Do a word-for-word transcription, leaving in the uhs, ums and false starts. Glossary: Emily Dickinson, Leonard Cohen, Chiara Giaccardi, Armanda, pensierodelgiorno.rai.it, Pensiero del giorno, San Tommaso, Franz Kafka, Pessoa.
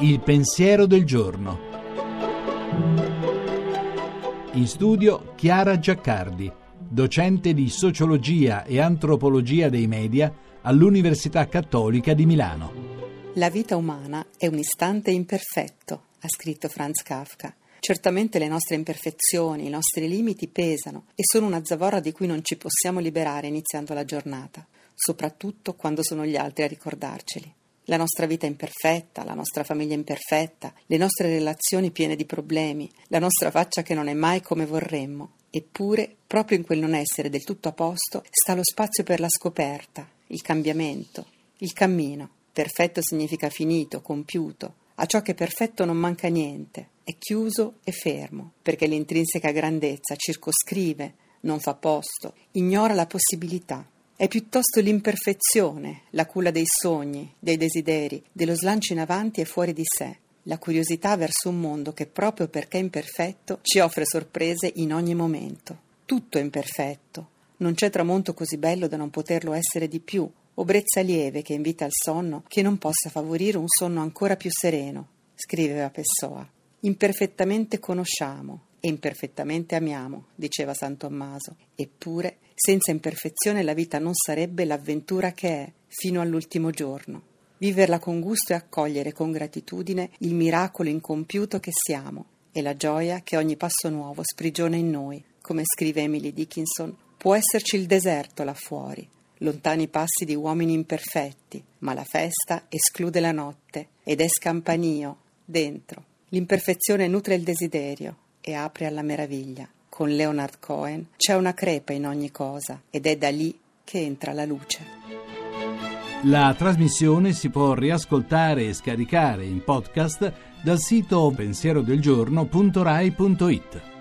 Il pensiero del giorno. In studio Chiara Giaccardi, docente di sociologia e antropologia dei media all'Università Cattolica di Milano. La vita umana è un istante imperfetto, ha scritto Franz Kafka. Certamente le nostre imperfezioni, i nostri limiti pesano e sono una zavorra di cui non ci possiamo liberare iniziando la giornata, soprattutto quando sono gli altri a ricordarceli. La nostra vita è imperfetta, la nostra famiglia è imperfetta, le nostre relazioni piene di problemi, la nostra faccia che non è mai come vorremmo. Eppure, proprio in quel non essere del tutto a posto, sta lo spazio per la scoperta, il cambiamento, il cammino. Perfetto significa finito, compiuto. A ciò che è perfetto non manca niente, è chiuso e fermo, perché l'intrinseca grandezza circoscrive, non fa posto, ignora la possibilità. È piuttosto l'imperfezione, la culla dei sogni, dei desideri, dello slancio in avanti e fuori di sé, la curiosità verso un mondo che, proprio perché è imperfetto, ci offre sorprese in ogni momento. Tutto è imperfetto, non c'è tramonto così bello da non poterlo essere di più, o brezza lieve che invita al sonno che non possa favorire un sonno ancora più sereno, scriveva Pessoa. Imperfettamente conosciamo e imperfettamente amiamo, diceva San Tommaso. Eppure, senza imperfezione la vita non sarebbe l'avventura che è, fino all'ultimo giorno. Viverla con gusto e accogliere con gratitudine il miracolo incompiuto che siamo e la gioia che ogni passo nuovo sprigiona in noi. Come scrive Emily Dickinson, può esserci il deserto là fuori, lontani passi di uomini imperfetti, ma la festa esclude la notte ed è scampanio dentro. L'imperfezione nutre il desiderio e apre alla meraviglia. Con Leonard Cohen c'è una crepa in ogni cosa ed è da lì che entra la luce. La trasmissione si può riascoltare e scaricare in podcast dal sito pensiero del giorno punto rai punto it.